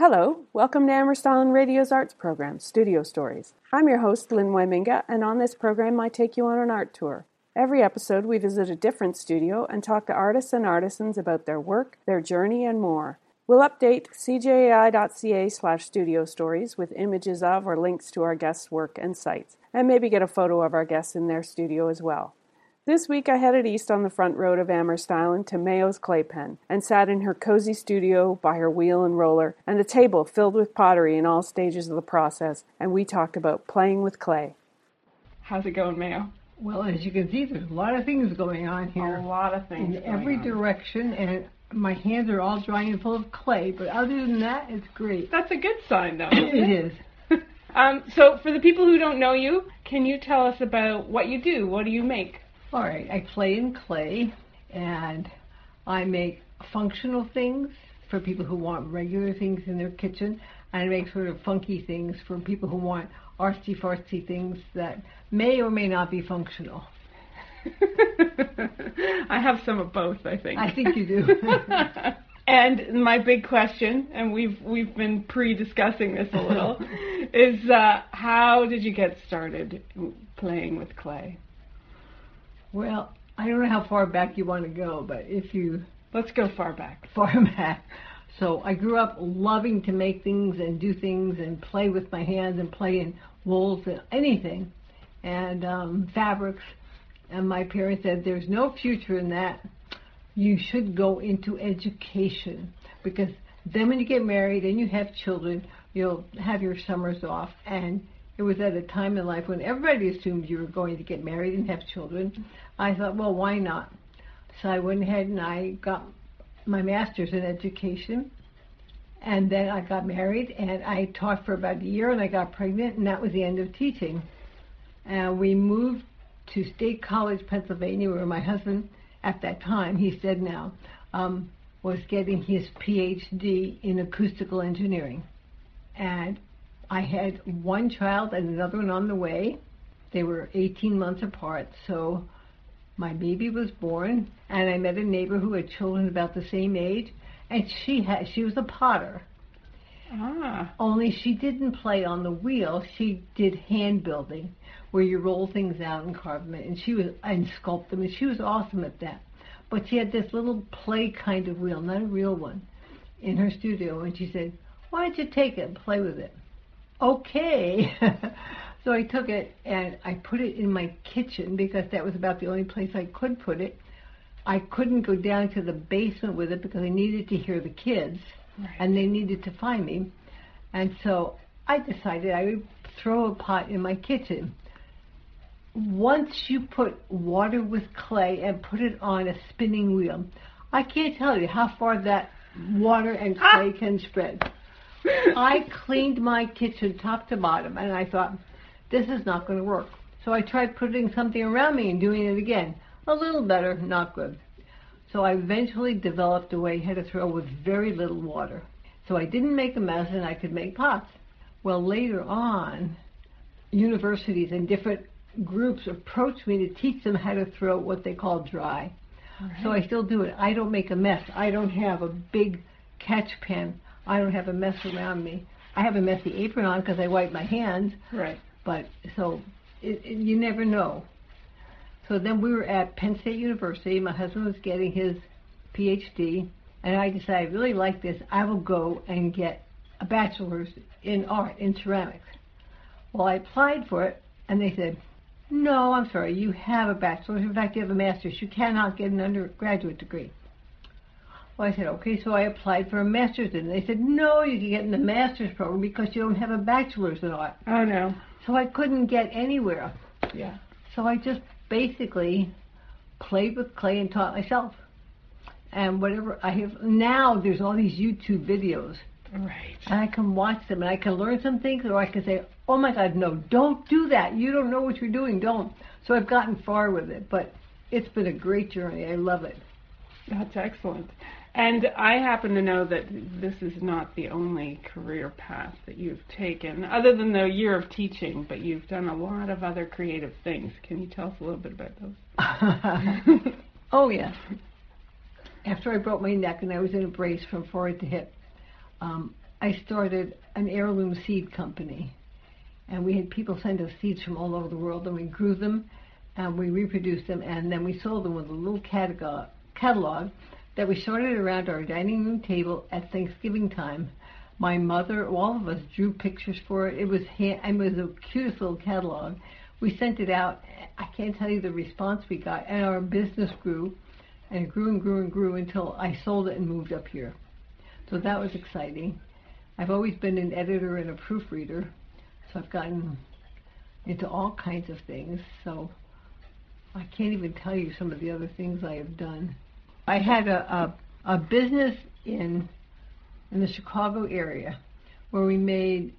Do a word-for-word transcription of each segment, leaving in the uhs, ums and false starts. Hello, welcome to Amherst Island Radio's arts program, Studio Stories. I'm your host, Lynn Waminga, and on this program I take you on an art tour. Every episode we visit a different studio and talk to artists and artisans about their work, their journey, and more. We'll update cjai.ca slash studio stories with images of or links to our guests' work and sites, and maybe get a photo of our guests in their studio as well. This week I headed east on the front road of Amherst Island to Mayo's clay pen and sat in her cozy studio by her wheel and roller and a table filled with pottery in all stages of the process, and we talked about playing with clay. How's it going, Mayo? Well, as you can see, there's a lot of things going on here. A lot of things in every on. direction, and my hands are all dry and full of clay, but other than that, it's great. That's a good sign, though. Isn't it, it is. um, so for the people who don't know you, can you tell us about what you do? What do you make? All right, I play in clay, and I make functional things for people who want regular things in their kitchen, and I make sort of funky things for people who want artsy-fartsy things that may or may not be functional. I have some of both, I think. I think you do. And my big question, and we've we've been pre-discussing this a little, is uh, how did you get started playing with clay? Well, I don't know how far back you want to go, but if you... Let's go far back. Far back. So I grew up loving to make things and do things and play with my hands and play in wools and anything and um, fabrics. And my parents said, there's no future in that. You should go into education, because then when you get married and you have children, you'll have your summers off. And it was at a time in life when everybody assumed you were going to get married and have children. I thought, well, why not? So I went ahead and I got my master's in education, and then I got married, and I taught for about a year, and I got pregnant, and that was the end of teaching. And we moved to State College, Pennsylvania, where my husband at that time, he's dead now, um, was getting his P H D in acoustical engineering. And I had one child and another one on the way. They were eighteen months apart, so my baby was born, and I met a neighbor who had children about the same age, and she had she was a potter. Ah. Only she didn't play on the wheel. She did hand building, where you roll things out and carve them, and she was and sculpt them, and she was awesome at that. But she had this little play kind of wheel, not a real one, in her studio, and she said, "Why don't you take it and play with it?" Okay. So I took it and I put it in my kitchen, because that was about the only place I could put it. I couldn't go down to the basement with it because I needed to hear the kids, right, and they needed to find me. And so I decided I would throw a pot in my kitchen. Once you put water with clay and put it on a spinning wheel, I can't tell you how far that water and clay ah! can spread. I cleaned my kitchen top to bottom, and I thought, this is not going to work. So I tried putting something around me and doing it again. A little better, not good. So I eventually developed a way how to throw with very little water. So I didn't make a mess, and I could make pots. Well, later on, universities and different groups approached me to teach them how to throw what they call dry. All right. So I still do it. I don't make a mess. I don't have a big catch pan. I don't have a mess around me. I have a messy apron on because I wipe my hands. Right. But so it, it, you never know. So then we were at Penn State University. My husband was getting his P H D, and I decided I really like this. I will go and get a bachelor's in art, in ceramics. Well, I applied for it, and they said, "No, I'm sorry, you have a bachelor's. In fact, you have a master's. You cannot get an undergraduate degree." Well, I said, okay, so I applied for a master's, and they said, no, you can get in the master's program because you don't have a bachelor's in art. Oh, no. So I couldn't get anywhere. Yeah. So I just basically played with clay and taught myself. And whatever I have, now there's all these YouTube videos. Right. And I can watch them, and I can learn some things, or I can say, oh, my God, no, don't do that. You don't know what you're doing. Don't. So I've gotten far with it, but it's been a great journey. I love it. That's excellent. And I happen to know that this is not the only career path that you've taken, other than the year of teaching, but you've done a lot of other creative things. Can you tell us a little bit about those? Oh, yes. After I broke my neck and I was in a brace from forehead to hip, um, I started an heirloom seed company, and we had people send us seeds from all over the world, and we grew them, and we reproduced them, and then we sold them with a little catalog, catalog that we sorted around our dining room table at Thanksgiving time. My mother, all of us, drew pictures for it. It was hand, it was the cutest little catalog. We sent it out. I can't tell you the response we got, and our business grew, and it grew and grew and grew until I sold it and moved up here. So that was exciting. I've always been an editor and a proofreader, so I've gotten into all kinds of things. So I can't even tell you some of the other things I have done. I had a, a, a business in in the Chicago area where we made,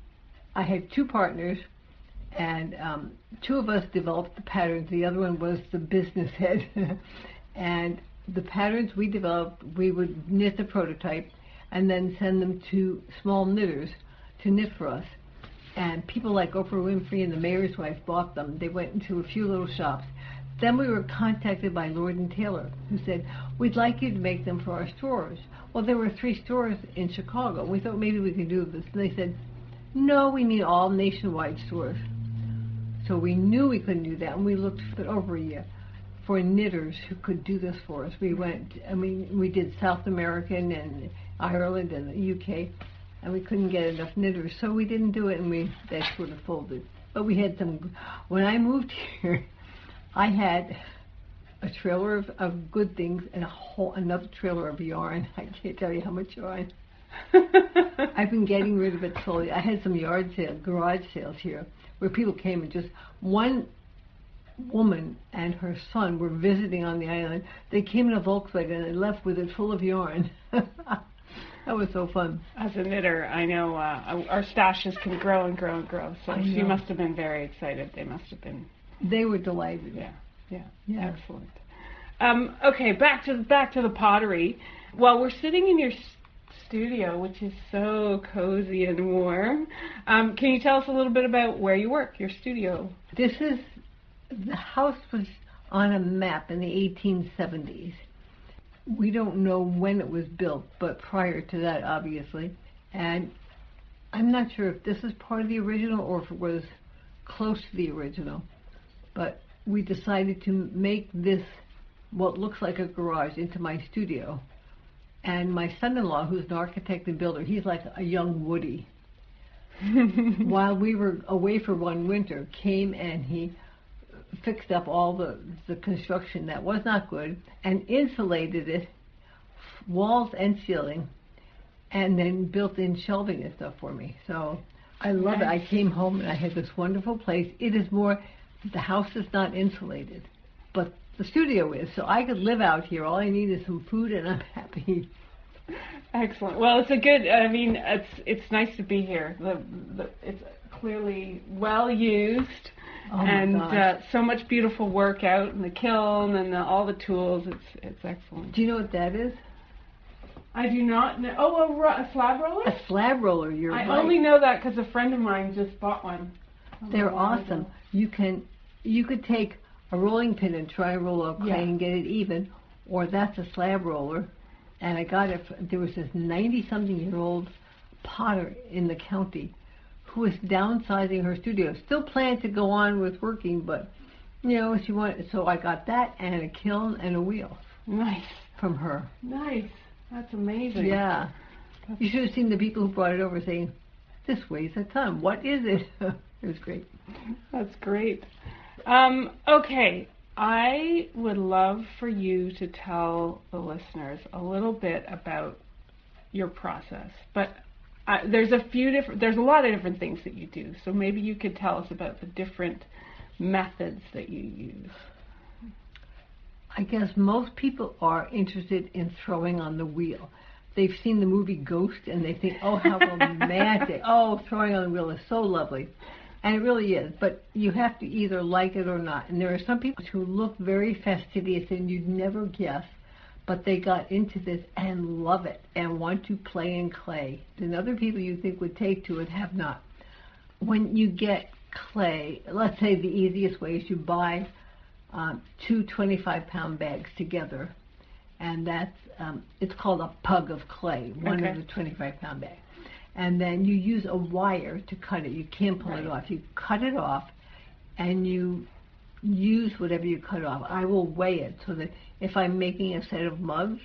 I had two partners, and um, two of us developed the patterns. The other one was the business head. And the patterns we developed, we would knit the prototype and then send them to small knitters to knit for us. And people like Oprah Winfrey and the mayor's wife bought them. They went into a few little shops. Then we were contacted by Lord and Taylor, who said, we'd like you to make them for our stores. Well, there were three stores in Chicago. We thought maybe we could do this. And they said, no, we need all nationwide stores. So we knew we couldn't do that, and we looked for over a year for knitters who could do this for us. We went, I mean, we did South American and Ireland and the U K, and we couldn't get enough knitters, so we didn't do it, and we that sort of folded. But we had some, when I moved here, I had a trailer of, of good things and a whole another trailer of yarn. I can't tell you how much yarn. I've been getting rid of it slowly. I had some yard sales, garage sales here, where people came and just, one woman and her son were visiting on the island. They came in a Volkswagen and they left with it full of yarn. That was so fun. As a knitter, I know uh, our stashes can grow and grow and grow, so she must have been very excited. They must have been. They were delighted. Yeah, yeah, yeah. Excellent. Um, okay, back to, back to the pottery. While we're sitting in your studio, which is so cozy and warm, um, can you tell us a little bit about where you work, your studio? This is, the house was on a map in the eighteen seventies. We don't know when it was built, but prior to that, obviously. And I'm not sure if this is part of the original or if it was close to the original. But we decided to make this, what looks like a garage, into my studio. And my son-in-law, who's an architect and builder, he's like a young Woody. While we were away for one winter, came and he fixed up all the, the construction that was not good and insulated it, walls and ceiling, and then built in shelving and stuff for me. So I love it. I came home and I had this wonderful place. It is more... The house is not insulated, but the studio is, so I could live out here. All I need is some food, and I'm happy. Excellent. Well, it's a good, I mean, it's it's nice to be here. The, the, it's clearly well used, oh and uh, so much beautiful work out in the kiln and the, all the tools. It's it's excellent. Do you know what that is? I do not know. Oh, a, ro- a slab roller? A slab roller, you're I right. I only know that because a friend of mine just bought one. They're awesome. You can, you could take a rolling pin and try and roll out clay, yeah, and get it even, or that's a slab roller. And I got it. There was this ninety-something-year-old potter in the county who was downsizing her studio. Still planned to go on with working, but you know, she wanted. So I got that and a kiln and a wheel. Nice from her. Nice. That's amazing. Yeah. That's you should have seen the people who brought it over saying, "This weighs a ton. What is it?" It was great. That's great. Um, okay, I would love for you to tell the listeners a little bit about your process. But uh, there's a few different, there's a lot of different things that you do. So maybe you could tell us about the different methods that you use. I guess most people are interested in throwing on the wheel. They've seen the movie Ghost and they think, oh, how romantic! Oh, throwing on the wheel is so lovely. And it really is, but you have to either like it or not. And there are some people who look very fastidious and you'd never guess, but they got into this and love it and want to play in clay. And other people you think would take to it have not. When you get clay, let's say the easiest way is you buy um, two twenty-five pound bags together. And that's, um, it's called a pug of clay, one okay. of the twenty-five pound bags. and then you use a wire to cut it. You can't pull right. it off. You cut it off, and you use whatever you cut off. I will weigh it so that if I'm making a set of mugs,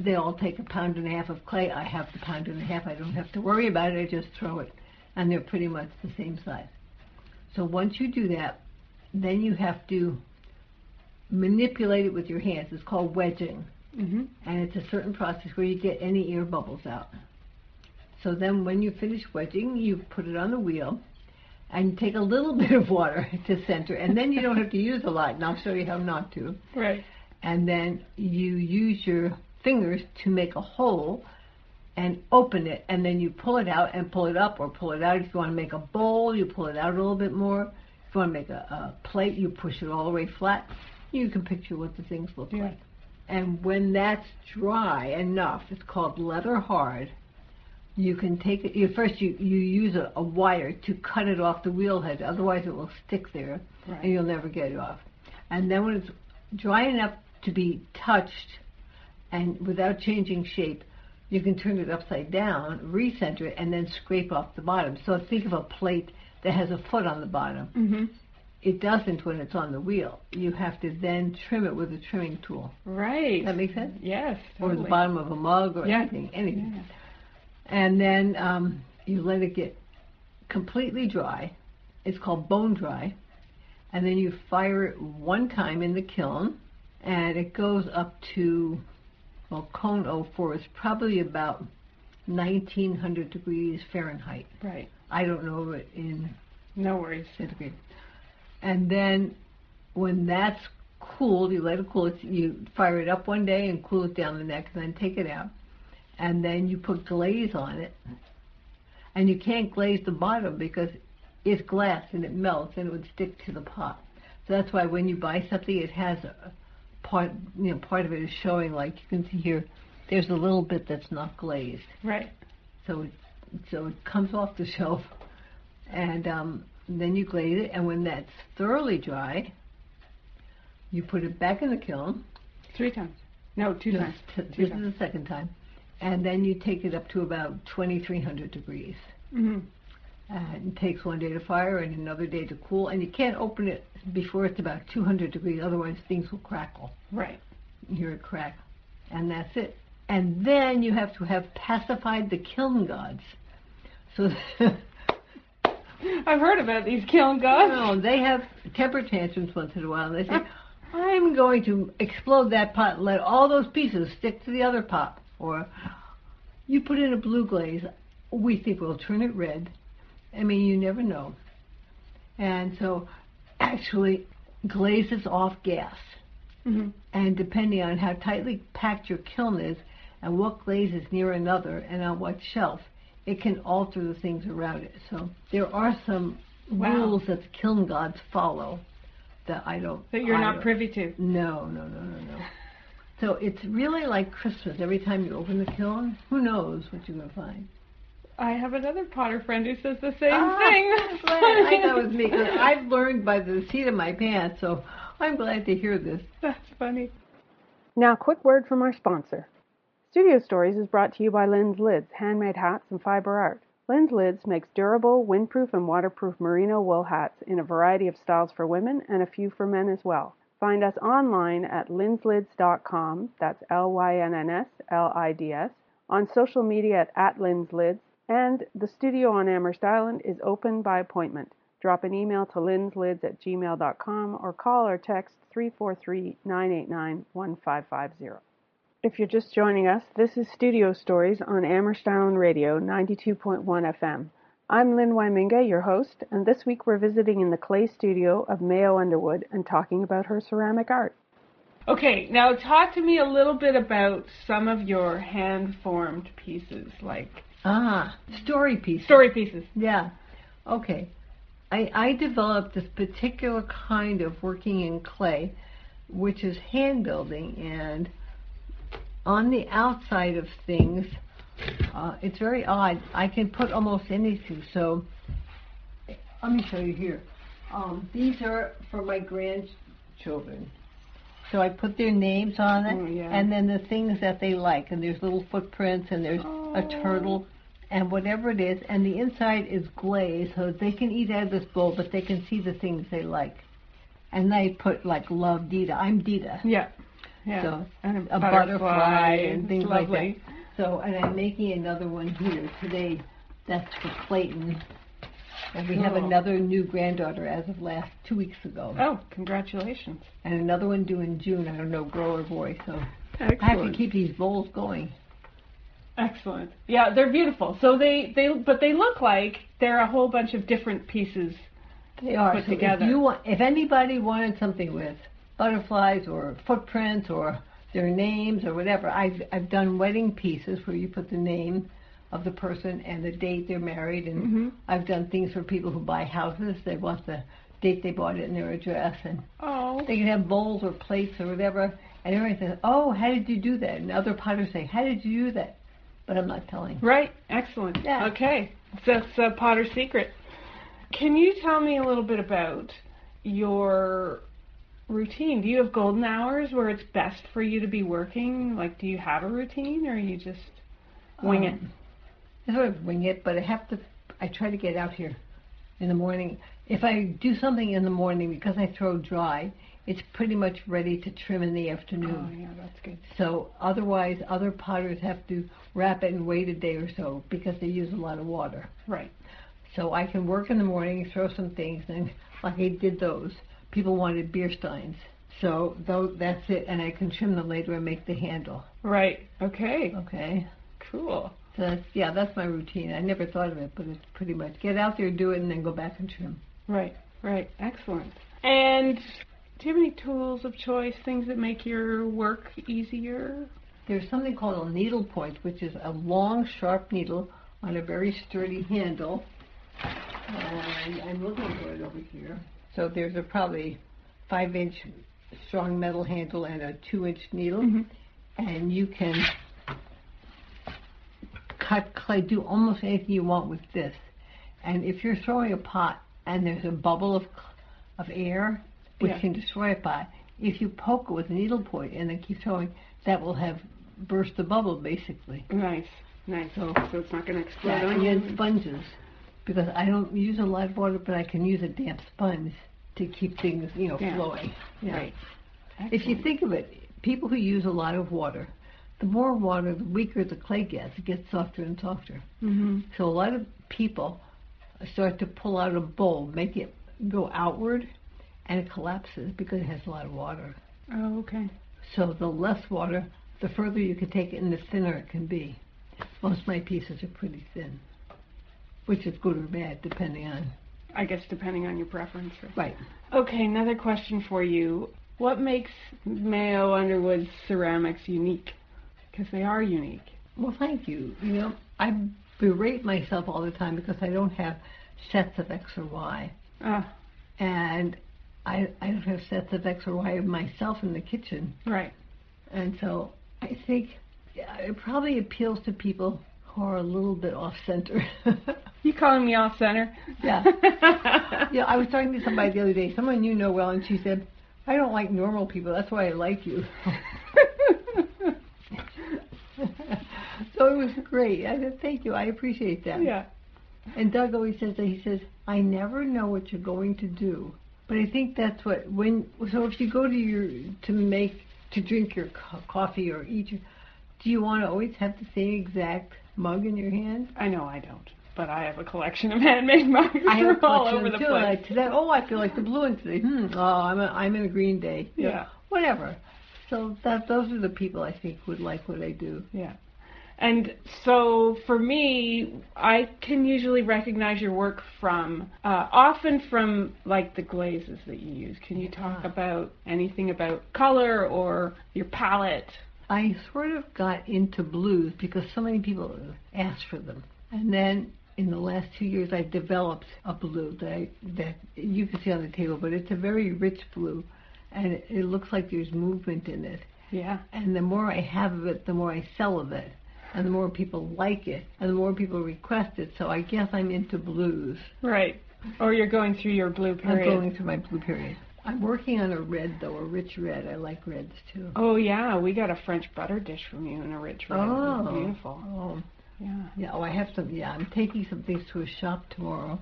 they all take a pound and a half of clay. I have the pound and a half. I don't have to worry about it. I just throw it, and they're pretty much the same size. So once you do that, then you have to manipulate it with your hands. It's called wedging, mm-hmm. and it's a certain process where you get any air bubbles out. So then when you finish wedging, you put it on the wheel, and take a little bit of water to center, and then you don't have to use a lot, and I'll show you how not to. Right. And then you use your fingers to make a hole and open it, and then you pull it out and pull it up or pull it out. If you want to make a bowl, you pull it out a little bit more. If you want to make a, a plate, you push it all the way flat. You can picture what the things look yeah. like. And when that's dry enough, it's called leather hard, you can take it, you, first you, you use a, a wire to cut it off the wheel head, otherwise it will stick there right. and you'll never get it off. And then when it's dry enough to be touched and without changing shape, you can turn it upside down, recenter it, and then scrape off the bottom. So think of a plate that has a foot on the bottom. Mm-hmm. It doesn't when it's on the wheel. You have to then trim it with a trimming tool. Right. Does that make sense? Yes. Totally. Or the bottom of a mug or yeah. anything. anything. Yeah. And then um, you let it get completely dry. It's called bone dry. And then you fire it one time in the kiln, and it goes up to... Well, cone oh four is probably about nineteen hundred degrees Fahrenheit. Right. I don't know it in no worries centigrade. And then when that's cooled, you let it cool. It's, you fire it up one day and cool it down the next, and then take it out. And then you put glaze on it. And you can't glaze the bottom because it's glass and it melts and it would stick to the pot. So that's why when you buy something, it has a... Part, you know, part of it is showing, like you can see here, there's a little bit that's not glazed. Right. So it, so it comes off the shelf, and um, then you glaze it, and when that's thoroughly dry, you put it back in the kiln. Three times. No, two no, times. T- two this times. is the second time. And then you take it up to about twenty-three hundred degrees. Mm-hmm. Uh, it takes one day to fire and another day to cool, and you can't open it before it's about two hundred degrees, otherwise things will crackle. Right. You hear it crack, and that's it. And then you have to have pacified the kiln gods. So I've heard about these kiln gods. No, they have temper tantrums once in a while, and they say, I'm going to explode that pot and let all those pieces stick to the other pot. Or, you put in a blue glaze, we think we'll turn it red. I mean, you never know. And so, actually, glazes off gas. Mm-hmm. And depending on how tightly packed your kiln is and what glaze is near another and on what shelf, it can alter the things around it. So there are some wow. rules that the kiln gods follow that I don't... That you're I not don't. privy to. No, no, no, no, no. So it's really like Christmas. Every time you open the kiln, who knows what you're going to find. I have another potter friend who says the same ah, thing. I know it was me. I've learned by the seat of my pants, so I'm glad to hear this. That's funny. Now, quick word from our sponsor. Studio Stories is brought to you by Lens Lids, handmade hats and fiber art. Lens Lids makes durable, windproof, and waterproof merino wool hats in a variety of styles for women and a few for men as well. Find us online at Lynns Lids dot com, that's L Y N N S L I D S, on social media at at Lynns Lids, and the studio on Amherst Island is open by appointment. Drop an email to lynnslids at gmail dot com or call or text three four three, nine eight nine, one five five zero. If you're just joining us, this is Studio Stories on Amherst Island Radio, ninety-two point one F M. I'm Lynn Waminga, your host, and this week we're visiting in the clay studio of Mayo Underwood and talking about her ceramic art. Okay, now talk to me a little bit about some of your hand-formed pieces, like... Ah, story pieces. Story pieces. Yeah. Okay. I, I developed this particular kind of working in clay, which is hand building, and on the outside of things, uh, it's very odd. I can put almost anything. So let me show you here. Um, these are for my grandchildren. So I put their names on it, oh, yeah. and then the things that they like. And there's little footprints, and there's oh. a turtle. and whatever it is, and the inside is glazed so they can eat out of this bowl, but they can see the things they like. And they put, like, love Dita. I'm Dita. Yeah. Yeah. So, and a, a butterfly, butterfly and things lovely. like that. So, and I'm making another one here today. That's for Clayton. And we cool. have another new granddaughter as of last two weeks ago. Oh, congratulations. And another one due in June. I don't know, girl or boy. So Excellent. I have to keep these bowls going. Excellent. Yeah, they're beautiful. So they, they, but they look like they're a whole bunch of different pieces they are. put so together. If, you want, if anybody wanted something with butterflies or footprints or their names or whatever, I've, I've done wedding pieces where you put the name of the person and the date they're married, and mm-hmm. I've done things for people who buy houses. They want the date they bought it and their address, and oh. they can have bowls or plates or whatever, and everyone says, oh, how did you do that? And other potters say, how did you do that? But I'm not telling. Right, excellent. Yeah. Okay, so that's a potter's secret. Can you tell me a little bit about your routine? Do you have golden hours where it's best for you to be working? Like, do you have a routine, or you just wing um, it? I sort of wing it, but I have to, I try to get out here in the morning. If I do something in the morning, because I throw dry, it's pretty much ready to trim in the afternoon. Oh, yeah, that's good. So otherwise, other potters have to wrap it and wait a day or so because they use a lot of water. Right. So I can work in the morning, throw some things, and like I did those. People wanted beer steins. So though that's it, and I can trim them later and make the handle. Right. Okay. Okay. Cool. So that's, yeah, that's my routine. I never thought of it, but it's pretty much get out there, do it, and then go back and trim. Right, right. Excellent. And do you have any tools of choice, things that make your work easier? There's something called a needle point, which is a long, sharp needle on a very sturdy handle. And I'm looking for it over here. So there's a probably five-inch strong metal handle and a two-inch needle. Mm-hmm. And you can cut clay, do almost anything you want with this. And if you're throwing a pot and there's a bubble of of air, which yeah. can destroy a pot, if you poke it with a needle point and then keep throwing, that will have burst the bubble, basically. Nice, nice. So, so it's not going to explode. Yeah, and then sponges, because I don't use a lot of water, but I can use a damp sponge to keep things, you know, yeah. flowing. Yeah. Right. Excellent. If you think of it, people who use a lot of water, the more water, the weaker the clay gets. It gets softer and softer. Mm-hmm. So a lot of people start to pull out a bowl, make it go outward, and it collapses because it has a lot of water. Oh, okay. So the less water, the further you can take it and the thinner it can be. Most of my pieces are pretty thin, which is good or bad, depending on... I guess depending on your preference. Right. Okay, another question for you. What makes Mayo Underwood's ceramics unique? Because they are unique. Well, thank you. You know, I berate myself all the time because I don't have sets of X or Y. Uh. And I, I don't have sets of X or Y of myself in the kitchen. Right. And so I think it probably appeals to people who are a little bit off-center. You calling me off-center? Yeah. Yeah. I was talking to somebody the other day, someone you know well, and she said, I don't like normal people. That's why I like you. So it was great. I said, thank you. I appreciate that. Yeah. And Doug always says that. He says, I never know what you're going to do. But I think that's what, when, so if you go to your, to make, to drink your co- coffee or eat your, do you want to always have the same exact mug in your hand? I know I don't. But I have a collection of handmade mugs all over the too, place. I, today, oh, I feel like the blue one today. Hmm. Oh, I'm, a, I'm in a green day. Yeah. yeah. Whatever. So that those are the people I think would like what I do. Yeah. And so for me, I can usually recognize your work from, uh, often from like the glazes that you use. Can you talk about anything about color or your palette? I sort of got into blues because so many people asked for them. And then in the last two years, I developed a blue that, I, that you can see on the table, but it's a very rich blue. And it, it looks like there's movement in it. Yeah. And the more I have of it, the more I sell of it. And the more people like it, and the more people request it. So I guess I'm into blues. Right. Or you're going through your blue period. I'm going through my blue period. I'm working on a red, though, a rich red. I like reds, too. Oh, yeah. We got a French butter dish from you in a rich red. Oh. It was beautiful. Oh. Yeah. Yeah. Oh, I have some. Yeah, I'm taking some things to a shop tomorrow.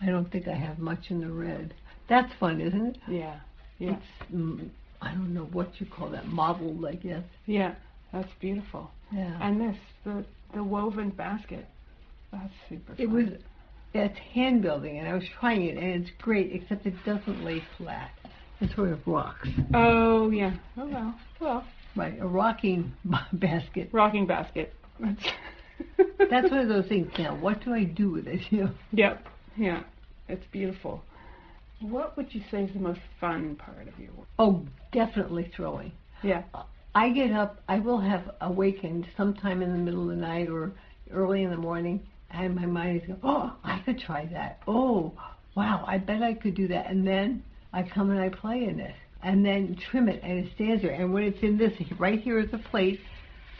I don't think I have much in the red. That's fun, isn't it? Yeah. Yeah. It's, mm, I don't know what you call that, modeled, I guess. Yeah. That's beautiful. Yeah. And this, the the woven basket. That's super fun. It was. It's hand building, and I was trying it, and it's great, except it doesn't lay flat. It sort of rocks. Oh yeah. Oh well. Well. Right. A rocking basket. Rocking basket. That's that's one of those things. Now, what do I do with it? You know? Yep. Yeah. It's beautiful. What would you say is the most fun part of your work? Oh, definitely throwing. Yeah. I get up. I will have awakened sometime in the middle of the night or early in the morning, and my mind is going, oh, I could try that. Oh, wow, I bet I could do that. And then I come and I play in it, and then trim it, and it stands there. And when it's in this, right here is a plate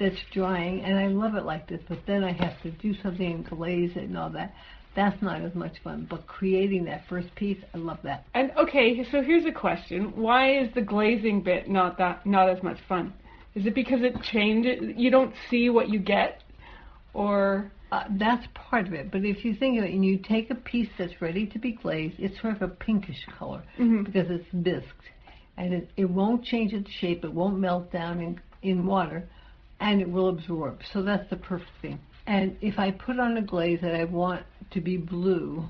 that's drying, and I love it like this, but then I have to do something and glaze it and all that. That's not as much fun, but creating that first piece, I love that. And okay, so here's a question. Why is the glazing bit not that not as much fun? Is it because it changes, you don't see what you get? Or uh, that's part of it. But if you think of it, and you take a piece that's ready to be glazed, it's sort of a pinkish color, mm-hmm, because it's bisqued, and it, it won't change its shape. It won't melt down in, in water, and it will absorb. So that's the perfect thing. And if I put on a glaze that I want to be blue,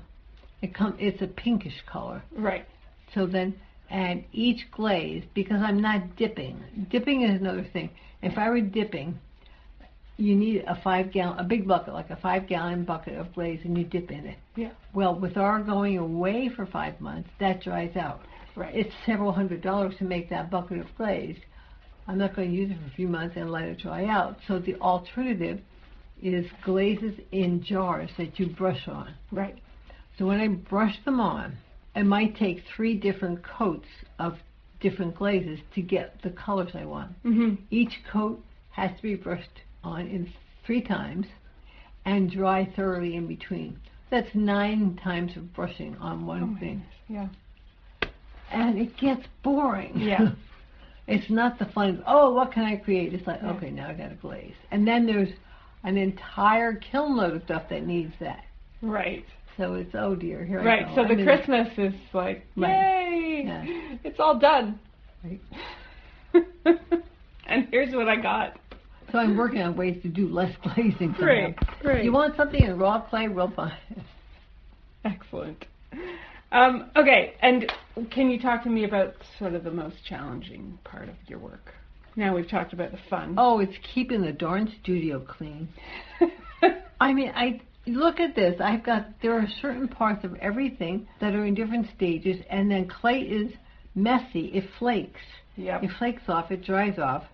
it come it's a pinkish color. Right. So then, and each glaze, because I'm not dipping. Dipping is another thing. If I were dipping, you need a five gallon, a big bucket, like a five gallon bucket of glaze, and you dip in it. Yeah. Well, with our going away for five months, that dries out. Right. It's several hundred dollars to make that bucket of glaze. I'm not going to use it for a few months and let it dry out. So the alternative is glazes in jars that you brush on. Right. So when I brush them on, it might take three different coats of different glazes to get the colors I want. Mm-hmm. Each coat has to be brushed on in three times and dry thoroughly in between. That's nine times of brushing on one oh thing. Goodness. Yeah. And it gets boring. Yeah. It's not the fun, oh, what can I create? It's like, yeah, okay, now I got to glaze. And then there's an entire kiln load of stuff that needs that. Right. So it's, oh dear, here right. I go. Right, so the Christmas is like, yay, yeah, it's all done. Right. And here's what I got. So I'm working on ways to do less glazing. Right, right. You want something in raw clay, we'll buy it. Excellent. Um, okay, and can you talk to me about sort of the most challenging part of your work? Now we've talked about the fun. Oh, it's keeping the darn studio clean. I mean, I look at this. I've got, there are certain parts of everything that are in different stages, and then clay is messy. It flakes. Yep. It flakes off. It dries off.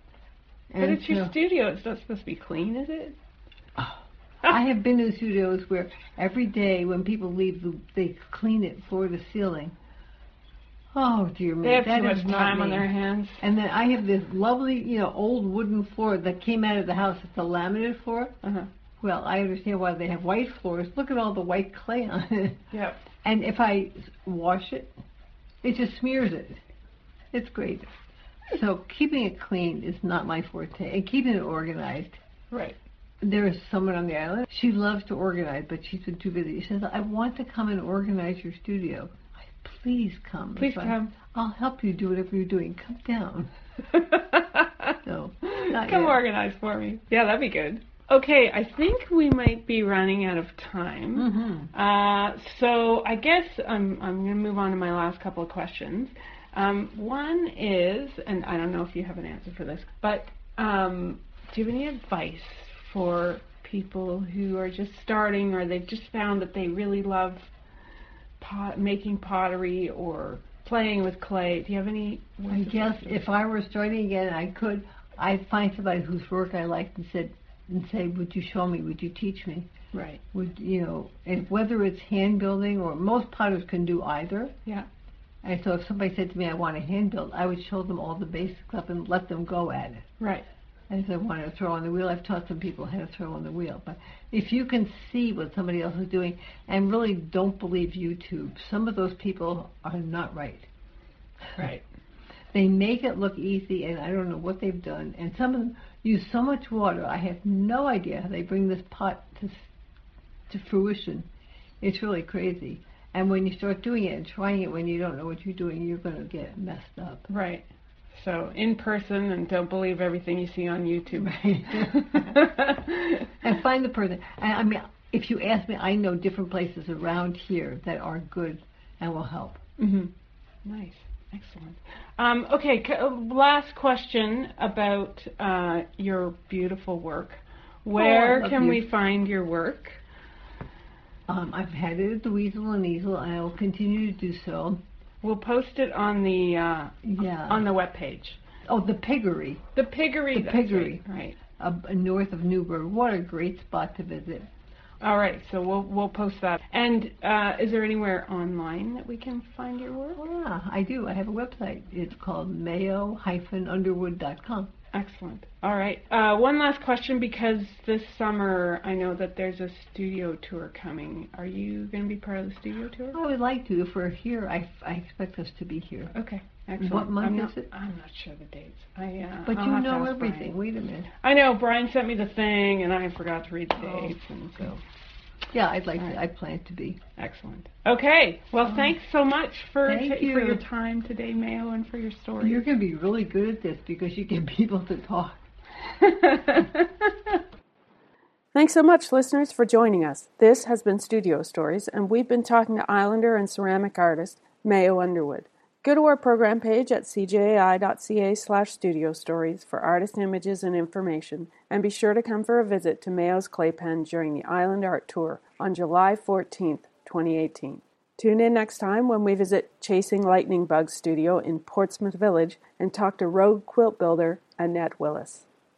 And but it's your so, studio. It's not supposed to be clean, is it? Oh, I have been in studios where every day when people leave, they clean it floor to ceiling. Oh, dear me. They have that too much time on their hands. And then I have this lovely, you know, old wooden floor that came out of the house. It's a laminated floor. Uh-huh. Well, I understand why they have white floors. Look at all the white clay on it. Yep. And if I wash it, it just smears it. It's great. So keeping it clean is not my forte, and keeping it organized. Right. There is someone on the island. She loves to organize, but she's been too busy. She says, I want to come and organize your studio. Please come. Please come. I'll help you do whatever you're doing. Come down. No, not come yet. Organize for me. Yeah, that'd be good. Okay, I think we might be running out of time. Mm-hmm. Uh, so I guess I'm I'm going to move on to my last couple of questions. Um, one is, and I don't know if you have an answer for this, but um, do you have any advice for people who are just starting, or they've just found that they really love Pot, making pottery or playing with clay? Do you have any? I guess if I were starting again, I could. I'd find somebody whose work I liked and said, and say, would you show me? Would you teach me? Right. Would you know? And whether it's hand building, or most potters can do either. Yeah. And so if somebody said to me, I want to hand build, I would show them all the basics up and let them go at it. Right. And if they want to throw on the wheel, I've taught some people how to throw on the wheel. But if you can see what somebody else is doing, and really don't believe YouTube, some of those people are not right. Right. They make it look easy, and I don't know what they've done. And some of them use so much water. I have no idea how they bring this pot to, to fruition. It's really crazy. And when you start doing it and trying it when you don't know what you're doing, you're going to get messed up. Right. So in person, and don't believe everything you see on YouTube. Right. And find the person. I, I mean, if you ask me, I know different places around here that are good and will help. Mm-hmm. Nice. Excellent. Um, okay, c- last question about uh, your beautiful work. Where oh, can you. we find your work? Um, I've had it at the Weasel and Easel, and I will continue to do so. We'll post it on the uh, yeah. on the webpage. Oh, the Piggery. The Piggery. The Piggery. Right. right. Uh, north of Newburgh. What a great spot to visit. All right, so we'll we'll post that. And uh, is there anywhere online that we can find your work? Yeah, I do. I have a website. It's called mayo underwood dot com. Excellent. All right. Uh, one last question, because this summer I know that there's a studio tour coming. Are you going to be part of the studio tour? I would like to. If we're here, I, I expect us to be here. Okay. Excellent. What month I'm is not, it? I'm not sure the dates. I, uh, but I'll you know everything. Brian. Wait a minute. I know. Brian sent me the thing, and I forgot to read the oh. dates. And so. Yeah, I'd like right. to. I plan to be. Excellent. Okay. Well, um, thanks so much for, thank t- you. for your time today, Mayo, and for your story. You're going to be really good at this because you get people to talk. Thanks so much, listeners, for joining us. This has been Studio Stories, and we've been talking to Islander and ceramic artist Mayo Underwood. Go to our program page at c j i dot c a slash studio stories for artist images and information, and be sure to come for a visit to Mayo's Clay Pen during the Island Art Tour on July fourteenth, twenty eighteen. Tune in next time when we visit Chasing Lightning Bugs Studio in Portsmouth Village and talk to rogue quilt builder Annette Willis.